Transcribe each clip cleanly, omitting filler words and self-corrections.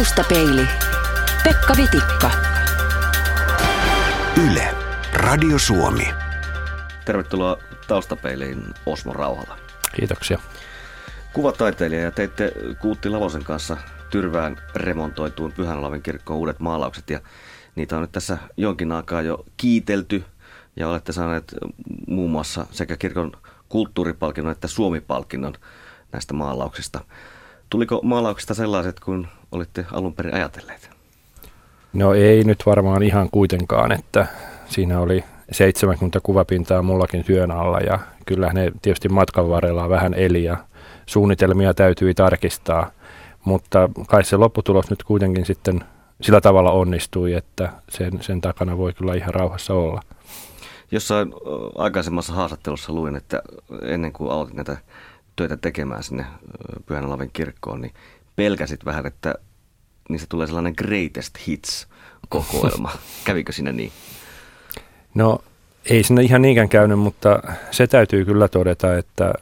Taustapeili. Pekka Vitikka. Yle. Radio Suomi. Tervetuloa Taustapeiliin, Osmo Rauhala. Kiitoksia. Kuvataiteilija, ja teitte Kuutti Lavosen kanssa Tyrvään remontoituun Pyhän Olavin kirkkoon uudet maalaukset, ja niitä on nyt tässä jonkin aikaa jo kiitelty, ja olette saaneet muun muassa sekä kirkon kulttuuripalkinnon että Suomi-palkinnon näistä maalauksista. Tuliko maalauksista sellaiset, kun olitte alun perin ajatelleet? No ei nyt varmaan ihan kuitenkaan, että siinä oli 70 kuvapintaa mullakin työn alla, ja kyllähän ne tietysti matkan varrella vähän eli, ja suunnitelmia täytyi tarkistaa, mutta kai se lopputulos nyt kuitenkin sitten sillä tavalla onnistui, että sen takana voi kyllä ihan rauhassa olla. Jossain aikaisemmassa haastattelussa luin, että ennen kuin aloitit näitä töitä tekemään sinne Pyhän Olavin kirkkoon, niin pelkäsit vähän, että niistä tulee sellainen greatest hits-kokoelma. Kävikö sinne niin? No ei sinne ihan niinkään käynyt, mutta se täytyy kyllä todeta, että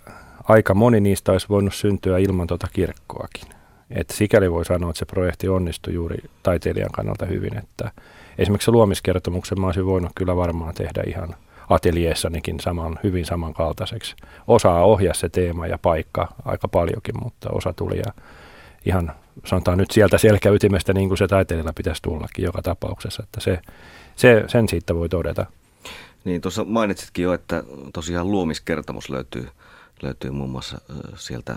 aika moni niistä olisi voinut syntyä ilman tuota kirkkoakin. Et sikäli voi sanoa, että se projekti onnistui juuri taiteilijan kannalta hyvin. Että esimerkiksi luomiskertomuksen mä olisin voinut kyllä varmaan tehdä ihan ateljeessanikin hyvin samankaltaiseksi. Osaa ohjasi se teema ja paikka aika paljonkin, mutta osa tuli ja ihan sanotaan nyt sieltä selkäytimestä niin kuin se taiteilijalla pitäisi tullakin joka tapauksessa. Että sen siitä voi todeta. Niin tuossa mainitsitkin jo, että tosiaan luomiskertomus löytyy muun muassa sieltä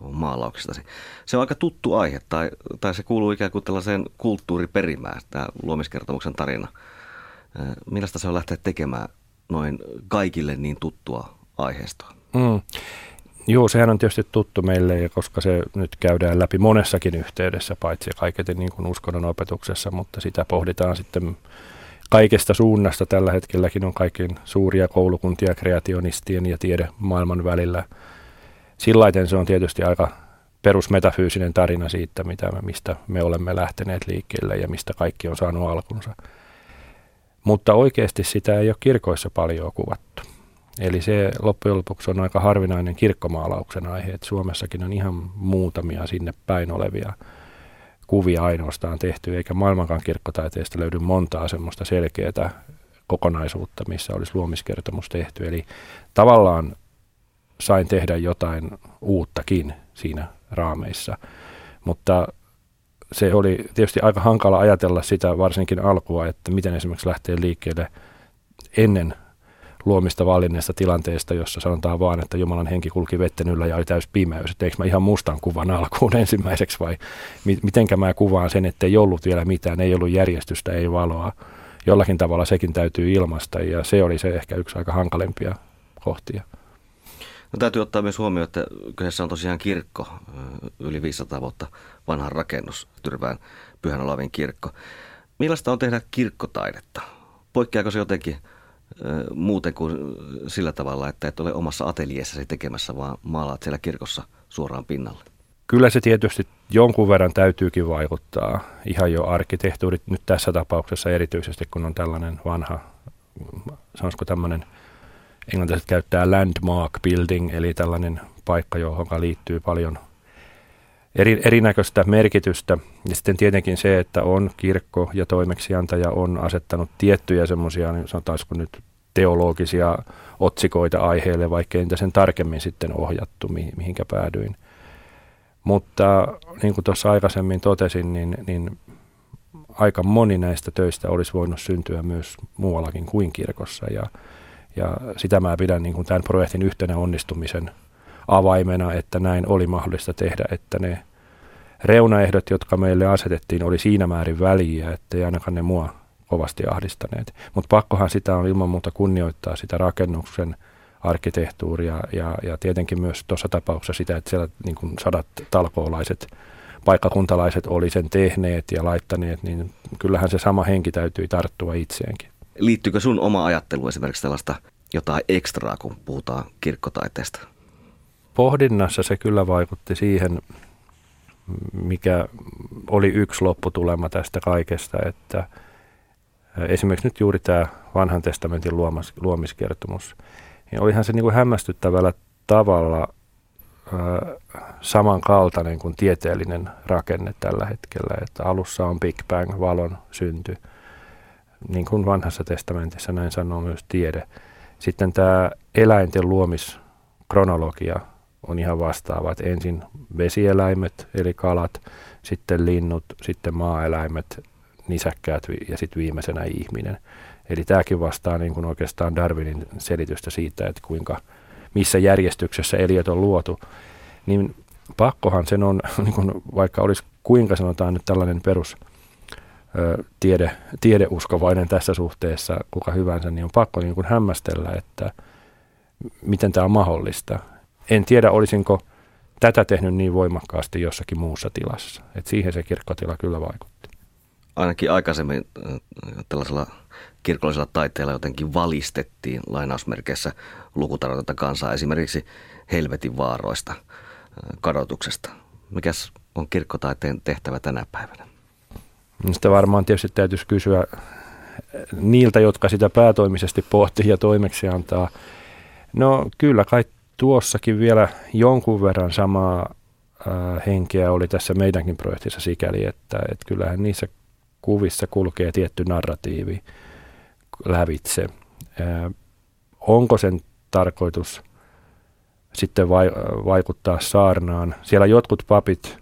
maalauksistasi. Se on aika tuttu aihe, tai se kuuluu ikään kuin tällaiseen kulttuuriperimään, tämä luomiskertomuksen tarina. Millaista se on lähteä tekemään noin kaikille niin tuttua aiheistoa? Joo, sehän on tietysti tuttu meille, koska se nyt käydään läpi monessakin yhteydessä, paitsi kaiketi niin kuin uskonnon opetuksessa, mutta sitä pohditaan sitten kaikesta suunnasta. Tällä hetkelläkin on kaikkein suuria koulukuntia kreationistien ja tiedemaailman välillä. Sillaiten se on tietysti aika perusmetafyysinen tarina siitä, mistä me olemme lähteneet liikkeelle ja mistä kaikki on saanut alkunsa. Mutta oikeasti sitä ei ole kirkoissa paljon kuvattu. Eli se loppujen lopuksi on aika harvinainen kirkkomaalauksen aihe, että Suomessakin on ihan muutamia sinne päin olevia kuvia ainoastaan tehty, eikä maailmankaan kirkkotaiteesta löydy montaa semmoista selkeää kokonaisuutta, missä olisi luomiskertomus tehty. Eli tavallaan sain tehdä jotain uuttakin siinä raameissa, mutta se oli tietysti aika hankala ajatella sitä varsinkin alkua, että miten esimerkiksi lähtee liikkeelle ennen luomista valinneesta tilanteesta, jossa sanotaan vaan, että Jumalan henki kulki vetten yllä ja oli täys pimeys. Että eikö mä ihan mustan kuvan alkuun ensimmäiseksi vai mitenkä mä kuvaan sen, että ei ollut vielä mitään, ei ollut järjestystä, ei valoa. Jollakin tavalla sekin täytyy ilmaista ja se oli se ehkä yksi aika hankalimpia kohtia. No, täytyy ottaa myös huomioon, että kyseessä on tosiaan kirkko, yli 500 vuotta vanha rakennus, Tyrvään Pyhän Olavin kirkko. Millaista on tehdä kirkkotaidetta? Poikkeako se jotenkin muuten kuin sillä tavalla, että et ole omassa ateljeessasi tekemässä, vaan maalaat siellä kirkossa suoraan pinnalle? Kyllä se tietysti jonkun verran täytyykin vaikuttaa. Ihan jo arkkitehtuurit nyt tässä tapauksessa erityisesti, kun on tällainen vanha, sanoisiko tämmöinen, englantaiset käyttää landmark building, eli tällainen paikka, johon liittyy paljon erinäköistä merkitystä. Ja sitten tietenkin se, että on kirkko ja toimeksiantaja on asettanut tiettyjä semmoisia, niin sanotaanko nyt teologisia otsikoita aiheelle, vaikkei niitä sen tarkemmin sitten ohjattu, mihinkä päädyin. Mutta niin kuin tuossa aikaisemmin totesin, niin aika moni näistä töistä olisi voinut syntyä myös muuallakin kuin kirkossa, ja sitä mä pidän niin kuin tämän projektin yhtenä onnistumisen avaimena, että näin oli mahdollista tehdä, että ne reunaehdot, jotka meille asetettiin, oli siinä määrin väliä, ettei ainakaan ne mua kovasti ahdistaneet. Mutta pakkohan sitä on ilman muuta kunnioittaa, sitä rakennuksen arkkitehtuuria ja tietenkin myös tuossa tapauksessa sitä, että siellä niin kuin 100 talkoolaiset paikkakuntalaiset oli sen tehneet ja laittaneet, niin kyllähän se sama henki täytyy tarttua itseenkin. Liittyykö sun oma ajattelu esimerkiksi tällaista jotain ekstraa, kun puhutaan kirkkotaiteesta? Pohdinnassa se kyllä vaikutti siihen, mikä oli yksi lopputulema tästä kaikesta, että esimerkiksi nyt juuri tämä Vanhan testamentin luomiskertomus, niin olihan se niin kuin hämmästyttävällä tavalla samankaltainen kuin tieteellinen rakenne tällä hetkellä, että alussa on Big Bang, valon synty, niin kuin vanhassa testamentissa näin sanoo myös tiede. Sitten tämä eläinten luomiskronologia on ihan vastaava, että ensin vesieläimet eli kalat, sitten linnut, sitten maaeläimet, nisäkkäät ja sitten viimeisenä ihminen. Eli tämäkin vastaa niin kuin oikeastaan Darwinin selitystä siitä, että kuinka, missä järjestyksessä eliöt on luotu. Niin pakkohan sen on, niin kuin vaikka olisi kuinka sanotaan nyt tällainen perus tiedeuskovainen tässä suhteessa, kuka hyvänsä, niin on pakko niin kuin hämmästellä, että miten tämä on mahdollista. En tiedä, olisinko tätä tehnyt niin voimakkaasti jossakin muussa tilassa. Et siihen se kirkkotila kyllä vaikutti. Ainakin aikaisemmin tällaisella kirkollisella taiteella jotenkin valistettiin lainausmerkeissä lukutaidontaista kansaa esimerkiksi helvetin vaaroista, kadotuksesta. Mikäs on kirkkotaiteen tehtävä tänä päivänä? Sitä varmaan tietysti täytyisi kysyä niiltä, jotka sitä päätoimisesti pohtii ja toimeksi antaa. No kyllä kai tuossakin vielä jonkun verran samaa henkeä oli tässä meidänkin projektissa sikäli, että kyllähän niissä kuvissa kulkee tietty narratiivi lävitse. Onko sen tarkoitus sitten vaikuttaa saarnaan? Siellä jotkut papit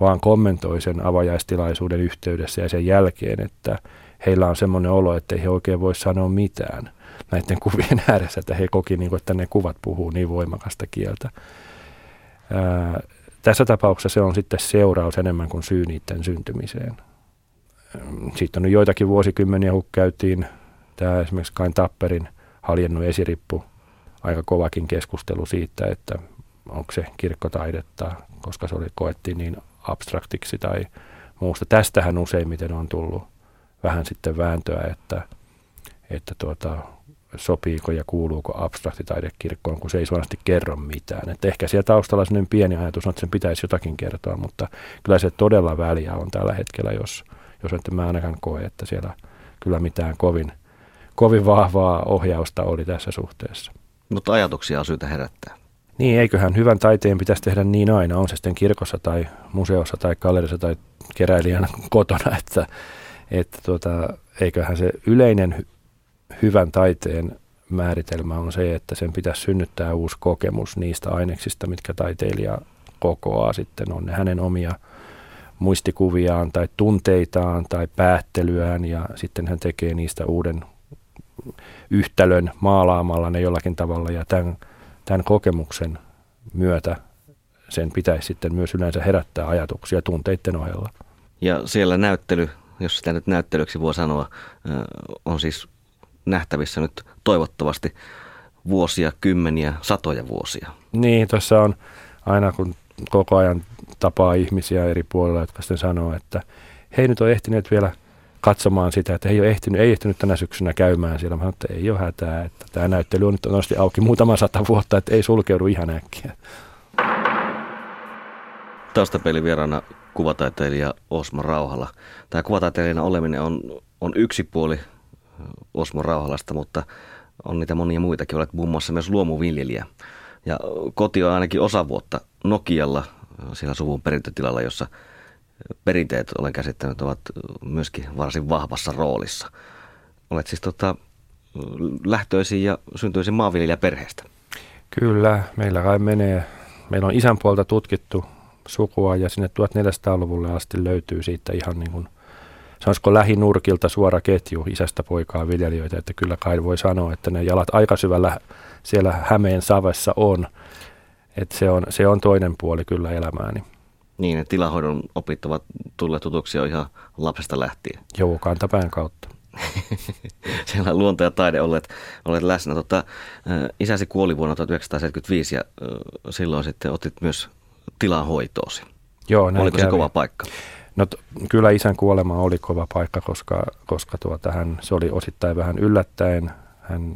vaan kommentoi sen avajaistilaisuuden yhteydessä ja sen jälkeen, että heillä on semmoinen olo, että ei he oikein voi sanoa mitään näiden kuvien ääressä, että he koki, niin kuin, että ne kuvat puhuu niin voimakasta kieltä. Tässä tapauksessa se on sitten seuraus enemmän kuin syy niiden syntymiseen. Sitten on nyt joitakin vuosikymmeniä, kun käytiin tämä esimerkiksi Kain Tapperin haljennut esirippu, aika kovakin keskustelu siitä, että onko se kirkkotaidetta, koska se oli, koettiin niin abstraktiksi tai muusta. Tästähän useimmiten on tullut vähän sitten vääntöä, että sopiiko ja kuuluuko abstraktitaide kirkkoon, kun se ei suorasti kerro mitään. Et ehkä siellä taustalla sellainen pieni ajatus on, että sen pitäisi jotakin kertoa, mutta kyllä se todella väliä on tällä hetkellä, jos että mä ainakaan koe, että siellä kyllä mitään kovin vahvaa ohjausta oli tässä suhteessa. Mutta ajatuksia on syytä herättää. Niin, eiköhän hyvän taiteen pitäisi tehdä niin aina, on se sitten kirkossa tai museossa tai gallerissa tai keräilijänä kotona, että eiköhän se yleinen hyvän taiteen määritelmä on se, että sen pitäisi synnyttää uusi kokemus niistä aineksista, mitkä taiteilija kokoaa sitten, on ne hänen omia muistikuviaan tai tunteitaan tai päättelyään, ja sitten hän tekee niistä uuden yhtälön maalaamalla ne jollakin tavalla, ja tämän kokemuksen myötä sen pitäisi sitten myös yleensä herättää ajatuksia tunteiden ohella. Ja siellä näyttely, jos sitä nyt näyttelyksi voi sanoa, on siis nähtävissä nyt toivottavasti vuosia, kymmeniä, satoja vuosia. Niin, tuossa on aina kun koko ajan tapaa ihmisiä eri puolilla, jotka sitten sanoo, että he ei nyt ole ehtineet vielä katsomaan sitä, että he ei ehtinyt tänä syksynä käymään siellä. Mä sanon, että ei ole hätää, että tämä näyttely on nyt todennäköisesti auki muutama 100 vuotta, että ei sulkeudu ihan äkkiä. Taustapeilin vieraana kuvataiteilija Osmo Rauhala. Tämä kuvataiteilijana oleminen on yksi puoli Osmo Rauhalasta, mutta on niitä monia muitakin. Olet muun muassa myös luomuviljelijä. Ja koti on ainakin osa vuotta Nokialla, siellä suvun perintötilalla, jossa perinteet, olen käsittänyt, ovat myöskin varsin vahvassa roolissa. Olet siis lähtöisin ja syntyisin maanviljelijäperheestä. Kyllä, meillä kai menee. Meillä on isän puolta tutkittu sukua ja sinne 1400-luvulle asti löytyy siitä ihan niin kuin, sanoisiko lähinurkilta suora ketju isästä poikaa viljelijöitä, että kyllä kai voi sanoa, että ne jalat aika syvällä siellä Hämeen savessa on. Että se on toinen puoli kyllä elämääni. Niin, ne tilahoidon opit ovat tulleet tutuksi jo ihan lapsesta lähtien. Joo, kantapään kautta. Siellä on luonto ja taide olet läsnä. Isäsi kuoli vuonna 1975 ja silloin sitten otit myös tilahoitoosi. Joo, näin Oliko se kova paikka? No kyllä isän kuolema oli kova paikka, koska se oli osittain vähän yllättäen. Hän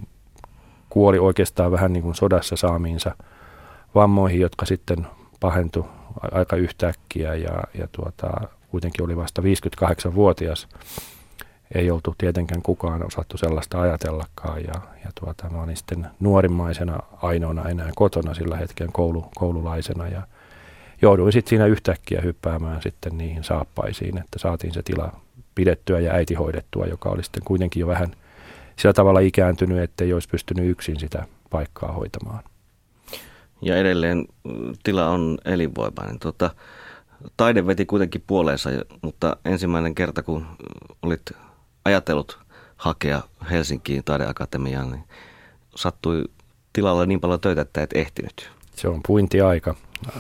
kuoli oikeastaan vähän niin kuin sodassa saamiinsa vammoihin, jotka sitten pahentui aika yhtäkkiä ja kuitenkin oli vasta 58-vuotias. ei oltu tietenkään kukaan osattu sellaista ajatellakaan. Ja mä olin sitten nuorimmaisena ainoana enää kotona sillä hetken koululaisena ja jouduin sitten siinä yhtäkkiä hyppäämään sitten niihin saappaisiin, että saatiin se tila pidettyä ja äiti hoidettua, joka oli sitten kuitenkin jo vähän sillä tavalla ikääntynyt, ettei olisi pystynyt yksin sitä paikkaa hoitamaan. Ja edelleen tila on elinvoimainen. Taide veti kuitenkin puoleensa, mutta ensimmäinen kerta, kun olit ajatellut hakea Helsinkiin taideakatemiaan, niin sattui tilalla niin paljon töitä, että et ehtinyt. Se on puintiaika.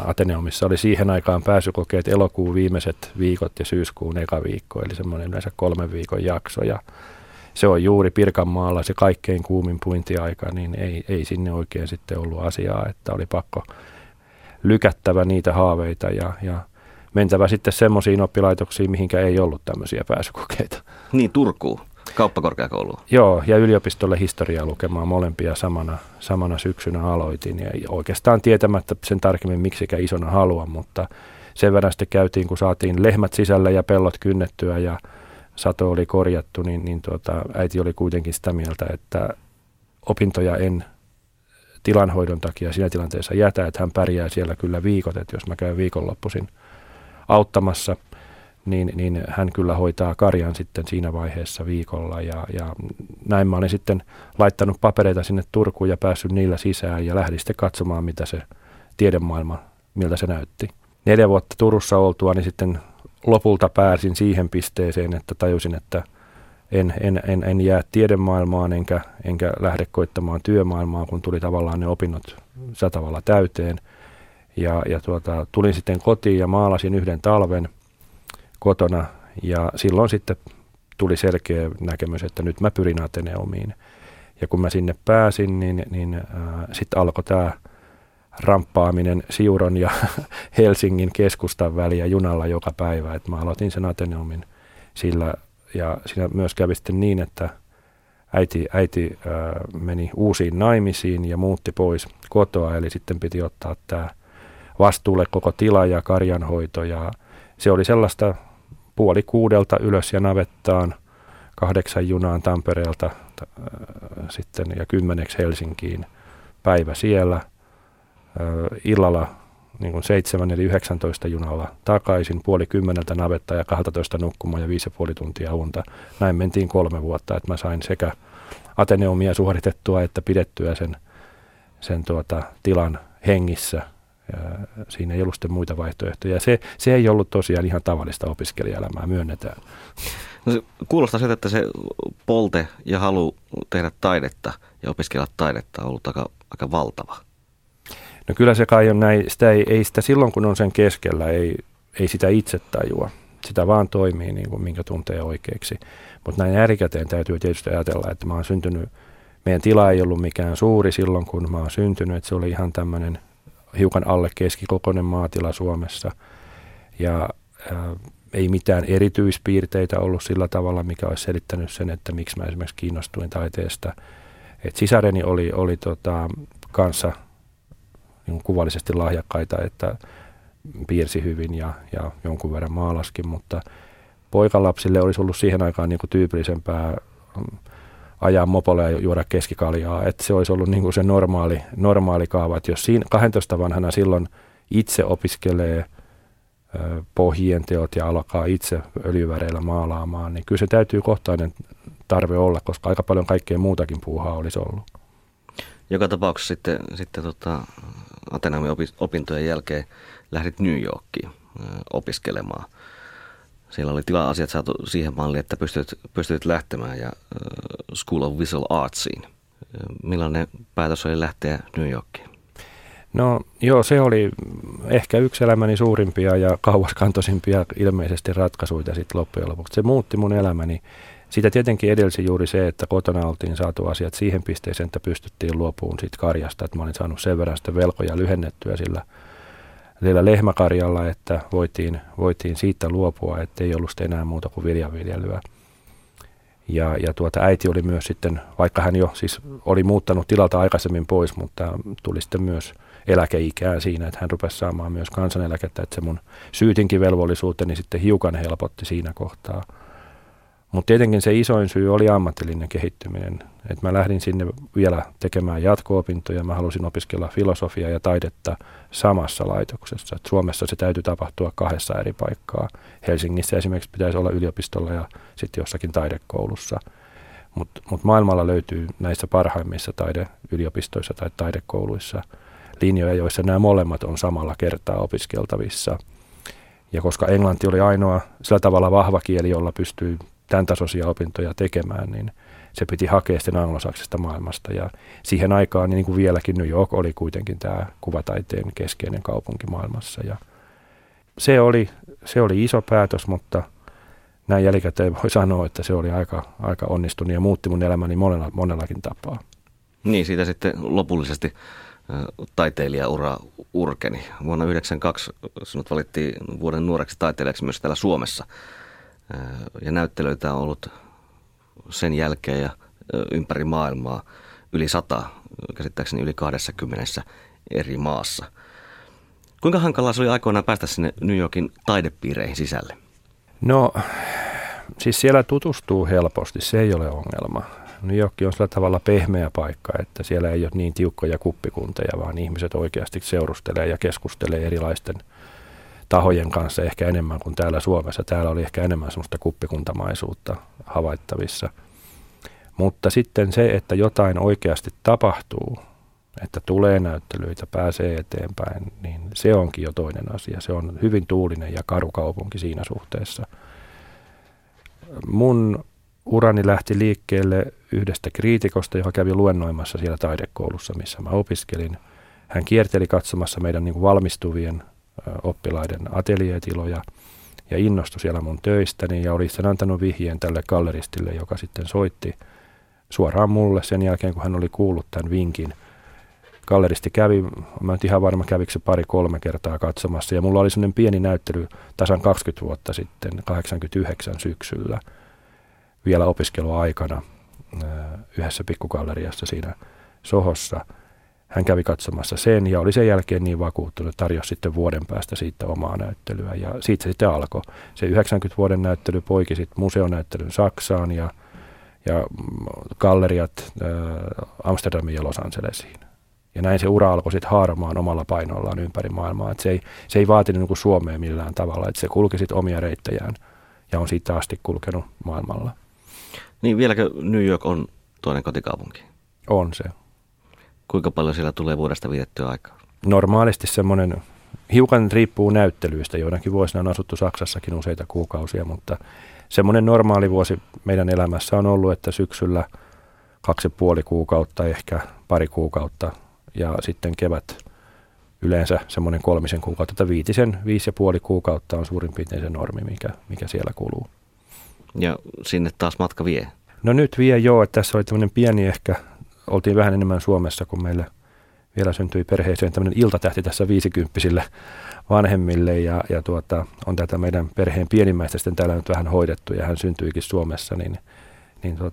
Atenaeumissa oli siihen aikaan pääsykokeet elokuun viimeiset viikot ja syyskuun eka viikko, eli semmoinen yleensä 3 viikon jakso. Ja se on juuri Pirkanmaalla se kaikkein kuumin puintiaika, niin ei sinne oikein sitten ollut asiaa, että oli pakko lykättävä niitä haaveita ja mentävä sitten semmoisiin oppilaitoksiin, mihinkä ei ollut tämmöisiä pääsykokeita. Niin, Turkuun, kauppakorkeakouluun. Joo, ja yliopistolle historiaa lukemaan, molempia samana syksynä aloitin. Ja oikeastaan tietämättä sen tarkemmin miksikä isona haluan, mutta sen verran sitten käytiin, kun saatiin lehmät sisälle ja pellot kynnettyä ja sato oli korjattu, niin äiti oli kuitenkin sitä mieltä, että opintoja en tilanhoidon takia siinä tilanteessa jätä, että hän pärjää siellä kyllä viikot, että jos mä käyn viikonloppuisin auttamassa, niin hän kyllä hoitaa karjan sitten siinä vaiheessa viikolla ja näin mä olin sitten laittanut papereita sinne Turkuun ja päässyt niillä sisään ja lähdin sitten katsomaan, mitä se tiedemaailma, miltä se näytti. 4 vuotta Turussa oltua, niin sitten lopulta pääsin siihen pisteeseen, että tajusin, että en jää tiedemaailmaan enkä lähde koittamaan työmaailmaa, kun tuli tavallaan ne opinnot sillä tavalla täyteen. Ja tulin sitten kotiin ja maalasin yhden talven kotona ja silloin sitten tuli selkeä näkemys, että nyt mä pyrin Ateneumiin. Ja kun mä sinne pääsin, niin sitten alkoi tämä ramppaaminen Siuron ja Helsingin keskustan väliä junalla joka päivä. Et mä aloitin sen Ateneumin sillä ja siinä myös kävi sitten niin, että äiti meni uusiin naimisiin ja muutti pois kotoa, eli sitten piti ottaa tämä vastuulle koko tila ja karjanhoito. Ja se oli sellaista 5:30 ylös ja navettaan, 8 junaan Tampereelta sitten ja 10 Helsinkiin, päivä siellä. Illalla niin kuin 7 eli 19 junalla takaisin, 9:30 navettaa ja 12 nukkumaan ja 5,5 tuntia unta. Näin mentiin 3 vuotta, että mä sain sekä Ateneumia suoritettua että pidettyä sen tilan hengissä. Siinä ei ollut sitten muita vaihtoehtoja. Se ei ollut tosiaan ihan tavallista opiskelijaelämää, myönnetään. No, se kuulostaa siltä, että se polte ja halu tehdä taidetta ja opiskella taidetta on ollut aika valtava. No kyllä se kai on näin. Sitä ei silloin, kun on sen keskellä, ei sitä itse tajua. Sitä vaan toimii, niin kuin minkä tuntee oikeaksi. Mutta näin äärikäteen täytyy tietysti ajatella, että mä oon syntynyt. Meidän tila ei ollut mikään suuri silloin, kun mä oon syntynyt. Että se oli ihan tämmöinen hiukan alle keskikokoinen maatila Suomessa. Ja ei mitään erityispiirteitä ollut sillä tavalla, mikä olisi selittänyt sen, että miksi mä esimerkiksi kiinnostuin taiteesta. Et sisareni oli kanssa niin kuvallisesti lahjakkaita, että piirsi hyvin ja jonkun verran maalaskin, mutta poikalapsille olisi ollut siihen aikaan niin kuin tyypillisempää ajaa mopolla ja juoda keskikaljaa, että se olisi ollut niin kuin se normaali kaava, että jos siinä 12 vanhana silloin itse opiskelee pohjienteot ja alkaa itse öljyväreillä maalaamaan, niin kyllä se täytyy kohtainen tarve olla, koska aika paljon kaikkea muutakin puuhaa olisi ollut. Joka tapauksessa sitten Atenaumin opintojen jälkeen lähdit New Yorkiin opiskelemaan. Siellä oli tila-asiat saatu siihen malliin, että pystyt lähtemään ja School of Visual Artsiin. Millainen päätös oli lähteä New Yorkiin? No joo, se oli ehkä yksi elämäni suurimpia ja kauaskantoisimpia ilmeisesti ratkaisuja sitten loppujen lopuksi. Se muutti mun elämäni. Sitä tietenkin edelsi juuri se, että kotona oltiin saatu asiat siihen pisteeseen, että pystyttiin luopuun siitä karjasta. Että mä olin saanut sen verran sitä velkoja lyhennettyä sillä lehmäkarjalla, että voitiin siitä luopua, että ei ollut enää muuta kuin viljanviljelyä. Ja äiti oli myös sitten, vaikka hän jo siis oli muuttanut tilalta aikaisemmin pois, mutta tuli sitten myös eläkeikään siinä, että hän rupesi saamaan myös kansaneläkettä, että se mun syytinkin velvollisuuteni sitten hiukan helpotti siinä kohtaa. Mutta tietenkin se isoin syy oli ammatillinen kehittyminen. Et mä lähdin sinne vielä tekemään jatko-opintoja. Mä halusin opiskella filosofiaa ja taidetta samassa laitoksessa. Et Suomessa se täytyy tapahtua kahdessa eri paikkaa. Helsingissä esimerkiksi pitäisi olla yliopistolla ja sitten jossakin taidekoulussa. Mutta maailmalla löytyy näissä parhaimmissa taideyliopistoissa tai taidekouluissa linjoja, joissa nämä molemmat on samalla kertaa opiskeltavissa. Ja koska englanti oli ainoa sillä tavalla vahva kieli, jolla pystyy tämän tasoisia opintoja tekemään, niin se piti hakea sen anglosaksista maailmasta. Ja siihen aikaan, niin kuin vieläkin, New York oli kuitenkin tämä kuvataiteen keskeinen kaupunki maailmassa. Ja se oli iso päätös, mutta näin jälkikäteen voi sanoa, että se oli aika onnistunut ja muutti mun elämäni monellakin tapaa. Niin, siitä sitten lopullisesti taiteilijaura urkeni. Vuonna 1992 sinut valittiin vuoden nuoreksi taiteilijaksi myös täällä Suomessa. Ja näyttelyitä on ollut sen jälkeen ja ympäri maailmaa yli 100, käsittääkseni yli 20 eri maassa. Kuinka hankalaa se oli aikoinaan päästä sinne New Yorkin taidepiireihin sisälle? No, siis siellä tutustuu helposti, se ei ole ongelma. New York on sillä tavalla pehmeä paikka, että siellä ei ole niin tiukkoja kuppikunteja, vaan ihmiset oikeasti seurustelee ja keskustelee erilaisten tahojen kanssa ehkä enemmän kuin täällä Suomessa. Täällä oli ehkä enemmän semmoista kuppikuntamaisuutta havaittavissa. Mutta sitten se, että jotain oikeasti tapahtuu, että tulee näyttelyitä, pääsee eteenpäin, niin se onkin jo toinen asia. Se on hyvin tuulinen ja karu kaupunki siinä suhteessa. Mun urani lähti liikkeelle yhdestä kriitikosta, joka kävi luennoimassa siellä taidekoulussa, missä mä opiskelin. Hän kierteli katsomassa meidän niin kuin valmistuvien oppilaiden ateljeetiloja ja innostui siellä mun töistäni ja oli sen antanut vihjeen tälle galleristille, joka sitten soitti suoraan mulle sen jälkeen, kun hän oli kuullut tämän vinkin. Galleristi kävi, mä en ihan varma kävikö se 2-3 kertaa katsomassa ja mulla oli sellainen pieni näyttely tasan 20 vuotta sitten, 1989 syksyllä, vielä opiskeluaikana yhdessä pikkugalleriassa siinä Sohossa. Hän kävi katsomassa sen ja oli sen jälkeen niin vakuuttunut, tarjosi sitten vuoden päästä siitä omaa näyttelyä ja siitä se sitten alkoi. Se 90 vuoden näyttely poiki sitten museonäyttelyn Saksaan ja galleriat Amsterdamiin ja Los Angelesiin. Ja näin se ura alkoi sitten haaramaan omalla painollaan ympäri maailmaa. Et se ei vaatinut niin Suomeen millään tavalla, että se kulki sitten omia reittejään ja on siitä asti kulkenut maailmalla. Niin, vieläkö New York on toinen kotikaupunki? On se. Kuinka paljon siellä tulee vuodesta vietettyä aikaa? Normaalisti semmoinen, hiukan riippuu näyttelyistä. Joinakin vuosina on asuttu Saksassakin useita kuukausia, mutta semmoinen normaali vuosi meidän elämässä on ollut, että syksyllä 2,5 kuukautta, ehkä 2 kuukautta. Ja sitten kevät yleensä semmoinen 3 kuukautta tai 5,5 kuukautta on suurin piirtein se normi, mikä siellä kuluu. Ja sinne taas matka vie? No nyt vie joo, että tässä oli tämmöinen pieni ehkä. Oltiin vähän enemmän Suomessa, kun meillä vielä syntyi perheeseen tämmöinen iltatähti tässä 50-sille vanhemmille ja on tätä meidän perheen pienimmäistä sitten täällä nyt vähän hoidettu ja hän syntyikin Suomessa, niin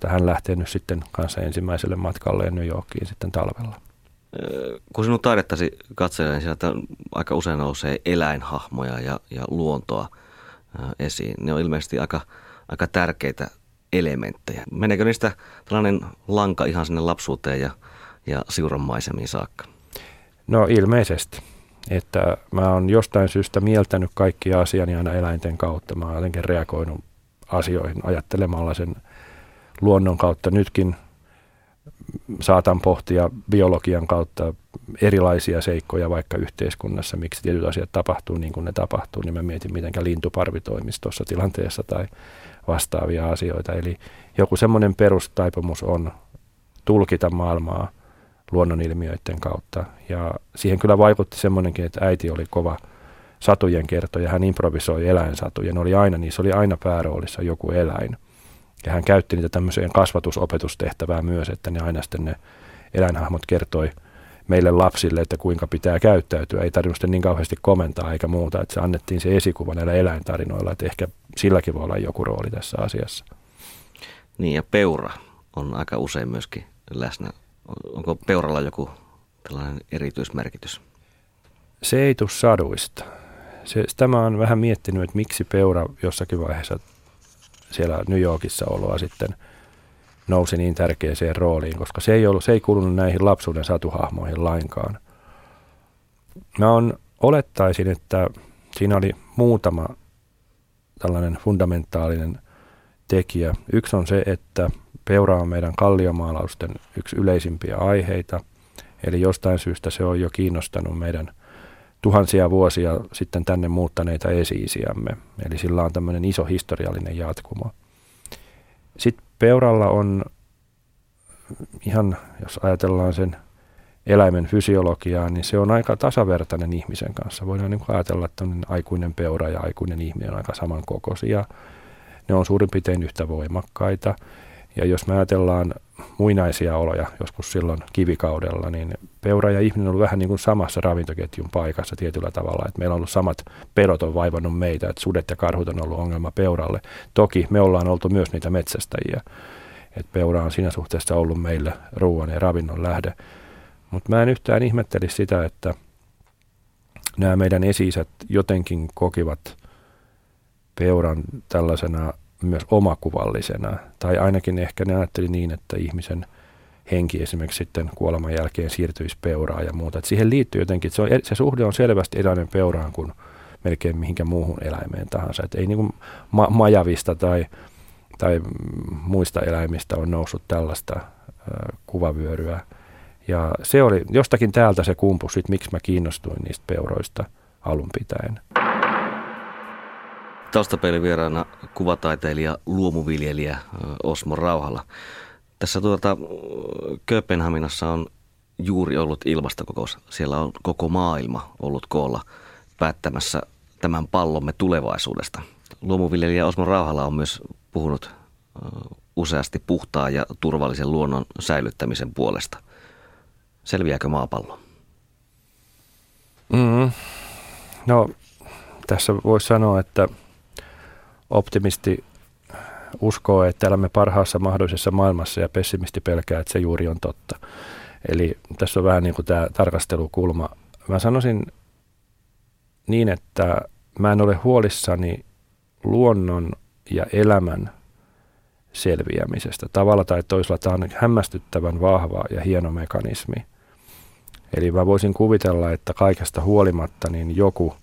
hän lähtee nyt sitten kanssa ensimmäiselle matkalle New Yorkiin sitten talvella. Kun sinun taidettasi katselee, niin sieltä aika usein nousee eläinhahmoja ja luontoa esiin. Ne on ilmeisesti aika tärkeitä elementtejä. Meneekö niistä tällainen lanka ihan sinne lapsuuteen ja siuranmaisemiin saakka? No ilmeisesti. Että mä oon jostain syystä mieltänyt kaikki asiani aina eläinten kautta. Mä oon jotenkin reagoinut asioihin ajattelemalla sen luonnon kautta. Nytkin saatan pohtia biologian kautta erilaisia seikkoja vaikka yhteiskunnassa, miksi tietyt asiat tapahtuu niin kuin ne tapahtuu, niin mä mietin mitenkä lintuparvi toimisi tuossa tilanteessa tai vastaavia asioita. Eli joku semmoinen perustaipumus on tulkita maailmaa luonnonilmiöiden kautta. Ja siihen kyllä vaikutti semmoinenkin, että äiti oli kova satujen kertoja, hän improvisoi eläinsatuja. Niissä oli aina pääroolissa joku eläin. Ja hän käytti niitä tämmöiseen kasvatusopetustehtävään myös, että ne aina sitten ne eläinhahmot kertoi meille lapsille, että kuinka pitää käyttäytyä. Ei tarvinnut sitten niin kauheasti komentaa eikä muuta, että se annettiin se esikuva näillä eläintarinoilla, että ehkä silläkin voi olla joku rooli tässä asiassa. Niin ja peura on aika usein myöskin läsnä. Onko peuralla joku tällainen erityismerkitys? Se ei tule saduista. Sitä mä oon vähän miettinyt, että miksi peura jossakin vaiheessa siellä New Yorkissa oloa sitten nousi niin tärkeäseen rooliin, koska se ei kuulunut näihin lapsuuden satuhahmoihin lainkaan. Mä olettaisin, että siinä oli muutama tällainen fundamentaalinen tekijä. Yksi on se, että peura on meidän kalliomaalausten yksi yleisimpiä aiheita, eli jostain syystä se on jo kiinnostanut meidän tuhansia vuosia sitten tänne muuttaneita esi-isiämme, eli sillä on tämmöinen iso historiallinen jatkumo. Sitten peuralla on ihan, jos ajatellaan sen eläimen fysiologiaa, niin se on aika tasavertainen ihmisen kanssa. Voidaan niin ajatella, että aikuinen peura ja aikuinen ihminen on aika samankokoisia. Ne on suurin piirtein yhtä voimakkaita. Ja jos me ajatellaan muinaisia oloja joskus silloin kivikaudella, niin peura ja ihminen on ollut vähän niin kuin samassa ravintoketjun paikassa tietyllä tavalla. Et meillä on ollut samat pelot on vaivannut meitä, että sudet ja karhut on ollut ongelma peuralle. Toki me ollaan oltu myös niitä metsästäjiä. Et peura on siinä suhteessa ollut meillä ruoan ja ravinnon lähde. Mutta mä en yhtään ihmettelisi sitä, että nämä meidän esi-isät jotenkin kokivat peuran tällaisena myös omakuvallisena. Tai ainakin ehkä ne ajatteli niin, että ihmisen henki esimerkiksi sitten kuoleman jälkeen siirtyisi peuraan ja muuta. Et siihen liittyy jotenkin, se suhde on selvästi erilainen peuraan kuin melkein mihinkä muuhun eläimeen tahansa. Et ei niin kuin majavista tai muista eläimistä on noussut tällaista kuvavyöryä. Ja se oli, jostakin täältä se kumpui sitten, miksi mä kiinnostuin niistä peuroista alun pitäen. Taustapeilin vieraana kuvataiteilija, luomuviljelijä Osmo Rauhala. Tässä Kööpenhaminassa on juuri ollut ilmastokokous. Siellä on koko maailma ollut koolla päättämässä tämän pallomme tulevaisuudesta. Luomuviljelijä Osmo Rauhala on myös puhunut useasti puhtaan ja turvallisen luonnon säilyttämisen puolesta. Selviääkö maapallo? No, tässä voisi sanoa, että optimisti uskoo, että elämme parhaassa mahdollisessa maailmassa ja pessimisti pelkää, että se juuri on totta. Eli tässä on vähän niin kuin tämä tarkastelukulma. Mä sanoisin niin, että mä en ole huolissani luonnon ja elämän selviämisestä. Tavalla tai toisella tämä on hämmästyttävän vahva ja hieno mekanismi. Eli mä voisin kuvitella, että kaikesta huolimatta niin joku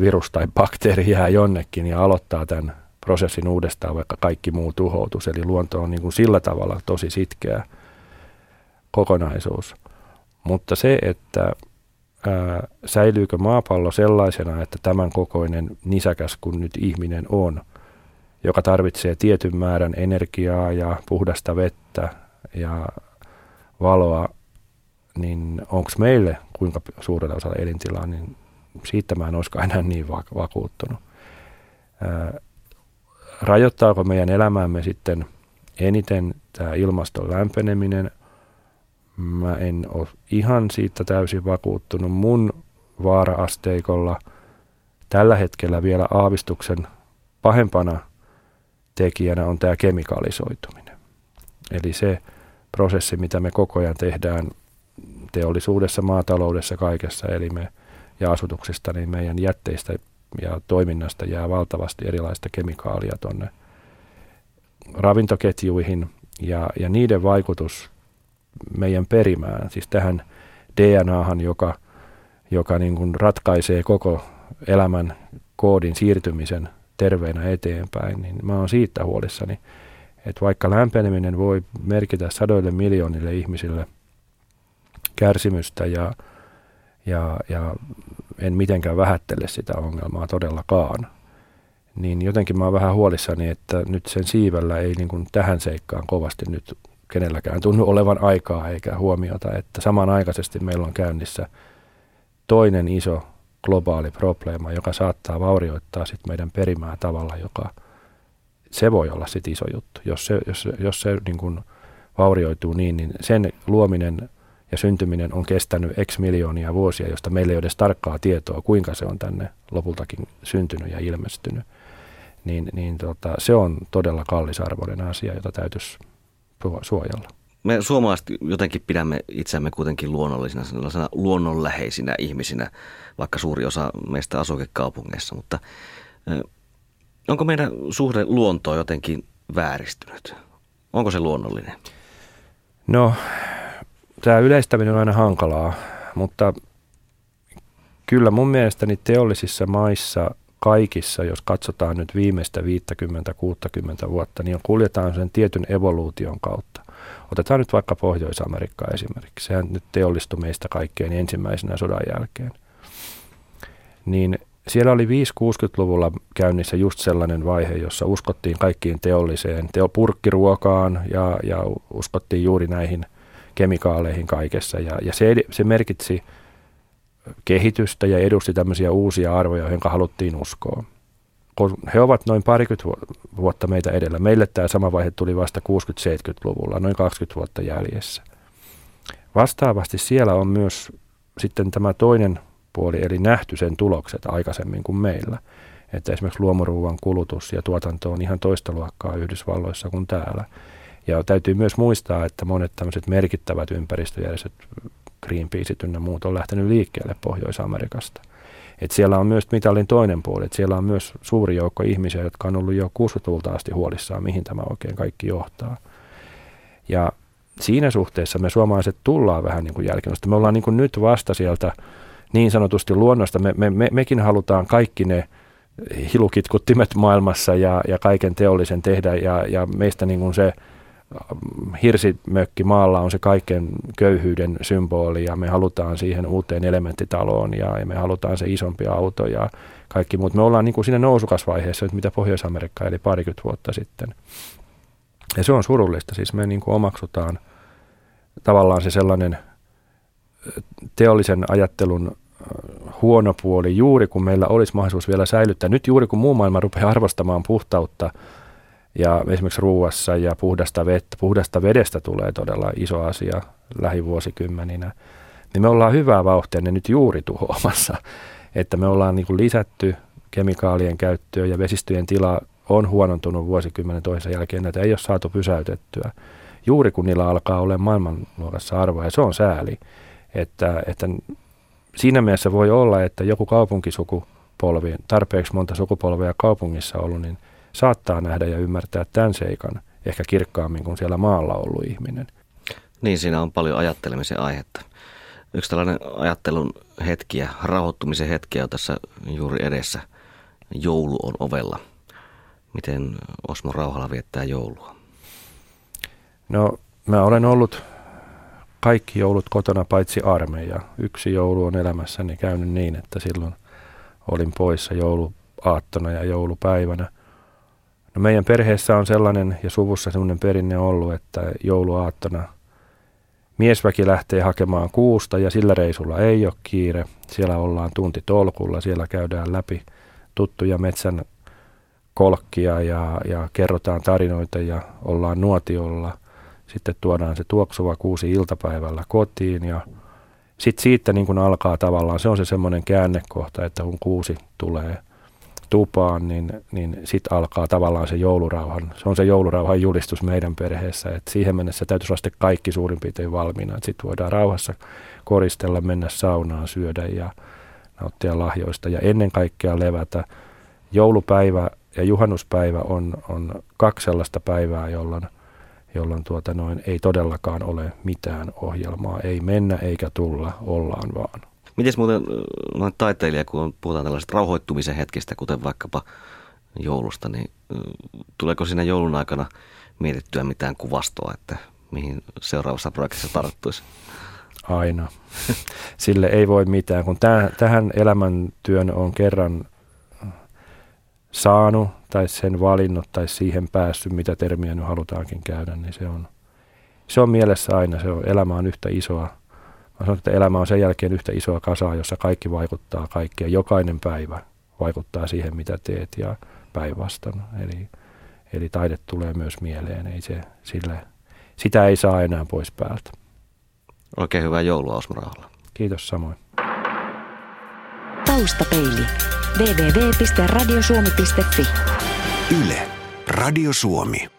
virus tai bakteeri jää jonnekin ja aloittaa tämän prosessin uudestaan, vaikka kaikki muu tuhoutus. Eli luonto on niin kuin sillä tavalla tosi sitkeä kokonaisuus. Mutta se, että säilyykö maapallo sellaisena, että tämän kokoinen nisäkäs kuin nyt ihminen on, joka tarvitsee tietyn määrän energiaa ja puhdasta vettä ja valoa, niin onko meille kuinka suurella osalla elintilaa, niin siitä mä en olisikaan enää niin vakuuttunut. Rajoittaako meidän elämäämme sitten eniten tämä ilmaston lämpeneminen? Mä en ole ihan siitä täysin vakuuttunut. Mun vaara-asteikolla tällä hetkellä vielä aavistuksen pahempana tekijänä on tämä kemikalisoituminen. Eli se prosessi, mitä me koko ajan tehdään teollisuudessa, maataloudessa, kaikessa, eli me ja asutuksista, niin meidän jätteistä ja toiminnasta jää valtavasti erilaista kemikaalia tuonne ravintoketjuihin ja niiden vaikutus meidän perimään, siis tähän DNAhan, joka niin kuin ratkaisee koko elämän koodin siirtymisen terveenä eteenpäin, niin mä oon siitä huolissani, että vaikka lämpeneminen voi merkitä sadoille miljoonille ihmisille kärsimystä ja en mitenkään vähättele sitä ongelmaa todellakaan, niin jotenkin mä oon vähän huolissani, että nyt sen siivellä ei niin kuin tähän seikkaan kovasti nyt kenelläkään tunnu olevan aikaa eikä huomiota, että samanaikaisesti meillä on käynnissä toinen iso globaali probleema, joka saattaa vaurioittaa sit meidän perimää tavalla, joka se voi olla sit iso juttu. Jos se niin kun vaurioituu niin sen luominen ja syntyminen on kestänyt x miljoonia vuosia, josta meillä ei ole edes tarkkaa tietoa, kuinka se on tänne lopultakin syntynyt ja ilmestynyt. Se on todella kallisarvoinen asia, jota täytyisi suojella. Me suomalaiset jotenkin pidämme itsemme kuitenkin luonnollisina, sellaisena luonnonläheisinä ihmisinä, vaikka suuri osa meistä asuukin kaupungeissa, mutta Onko meidän suhde luontoon jotenkin vääristynyt? Onko se luonnollinen? No, tämä yleistäminen on aina hankalaa, mutta kyllä mun mielestäni teollisissa maissa kaikissa, jos katsotaan nyt viimeistä 50-60 vuotta, niin kuljetaan sen tietyn evoluution kautta. Otetaan nyt vaikka Pohjois-Amerikkaa esimerkiksi. Sehän nyt teollistui meistä kaikkein ensimmäisenä sodan jälkeen. Niin siellä oli 50-60-luvulla käynnissä just sellainen vaihe, jossa uskottiin kaikkiin teolliseen purkkiruokaan ja uskottiin juuri näihin kemikaaleihin kaikessa. Ja se merkitsi kehitystä ja edusti tämmöisiä uusia arvoja, joihin haluttiin uskoa. He ovat noin parikymmentä vuotta meitä edellä. Meille tämä sama vaihe tuli vasta 60-70-luvulla, noin 20 vuotta jäljessä. Vastaavasti siellä on myös sitten tämä toinen puoli, eli nähty sen tulokset aikaisemmin kuin meillä. Että esimerkiksi luomuruuan kulutus ja tuotanto on ihan toista luokkaa Yhdysvalloissa kuin täällä. Ja täytyy myös muistaa, että monet tämmöiset merkittävät ympäristöjärjestöt, Greenpeaceit ynnä muut, on lähtenyt liikkeelle Pohjois-Amerikasta. Et siellä on myös mitalin toinen puoli, että siellä on myös suuri joukko ihmisiä, jotka on ollut jo 60-luvulta asti huolissaan, mihin tämä oikein kaikki johtaa. Ja siinä suhteessa me suomalaiset tullaan vähän niin kuin jälkimmäistä. Me ollaan niin kuin nyt vasta sieltä niin sanotusti luonnosta. Mekin halutaan kaikki ne hilukitkuttimet maailmassa ja kaiken teollisen tehdä ja meistä niin kuin se hirsimökki maalla on se kaiken köyhyyden symboli ja me halutaan siihen uuteen elementtitaloon ja me halutaan se isompi auto ja kaikki muut. Me ollaan niin kuin siinä nousukasvaiheessa nyt mitä Pohjois-Amerikka eli parikymmentä vuotta sitten. Ja se on surullista, siis me niin kuin omaksutaan tavallaan se sellainen teollisen ajattelun huono puoli juuri kun meillä olisi mahdollisuus vielä säilyttää. Nyt juuri kun muu maailma rupeaa arvostamaan puhtautta, ja esimerkiksi ruuassa ja puhdasta vedestä tulee todella iso asia lähivuosikymmeninä, niin me ollaan hyvää vauhtia ne nyt juuri tuhoamassa, että me ollaan niin kuin lisätty kemikaalien käyttöä ja vesistöjen tila on huonontunut vuosikymmenen toisen jälkeen, näitä ei ole saatu pysäytettyä juuri kun niillä alkaa olla maailmanluokassa arvoa ja se on sääli, että siinä mielessä voi olla, että joku kaupunkisukupolvi, tarpeeksi monta sukupolvea kaupungissa ollut, niin saattaa nähdä ja ymmärtää tämän seikan ehkä kirkkaammin kuin siellä maalla ollut ihminen. Niin, siinä on paljon ajattelemisen aihetta. Yksi tällainen ajattelun hetki ja rauhoittumisen hetki on tässä juuri edessä. Joulu on ovella. Miten Osmo Rauhala viettää joulua? No, mä olen ollut kaikki joulut kotona paitsi armeija. Yksi joulu on elämässäni käynyt niin, että silloin olin poissa jouluaattona ja joulupäivänä. No meidän perheessä on sellainen ja suvussa sellainen perinne ollut, että jouluaattona miesväki lähtee hakemaan kuusta ja sillä reisulla ei ole kiire. Siellä ollaan tuntitolkulla, siellä käydään läpi tuttuja metsän kolkkia ja kerrotaan tarinoita ja ollaan nuotiolla. Sitten tuodaan se tuoksuva kuusi iltapäivällä kotiin ja sitten siitä niin kun alkaa tavallaan, se on se semmoinen käännekohta, että kun kuusi tulee tupaan, niin sitten alkaa tavallaan se joulurauhan. Se on se joulurauhan julistus meidän perheessä, että siihen mennessä täytyisi olla sitten kaikki suurin piirtein valmiina. Sitten voidaan rauhassa koristella, mennä saunaan, syödä ja nauttia lahjoista ja ennen kaikkea levätä. Joulupäivä ja juhannuspäivä on kaksi sellaista päivää, jolloin ei todellakaan ole mitään ohjelmaa. Ei mennä eikä tulla, ollaan vaan. Mites muuten noin taiteilija, kun puhutaan tällaisesta rauhoittumisen hetkistä, kuten vaikkapa joulusta, niin tuleeko siinä joulun aikana mietittyä mitään kuvastoa, että mihin seuraavassa projektissa tarttuisi? Aina. Sille ei voi mitään, kun tähän elämäntyön on kerran saanut tai sen valinnut tai siihen päässyt, mitä termiä nyt halutaankin käydä, niin se on mielessä aina. Elämä on yhtä isoa. Mä sanon, että elämä on sen jälkeen yhtä isoa kasaa, jossa kaikki vaikuttaa kaikkeen. Jokainen päivä vaikuttaa siihen, mitä teet ja päinvastoin. Eli taide tulee myös mieleen. Sitä ei saa enää pois päältä. Oikein hyvää joulua, Osmo Rauhala. Kiitos samoin. Taustapeili. www.radiosuomi.fi Yle. Radio Suomi.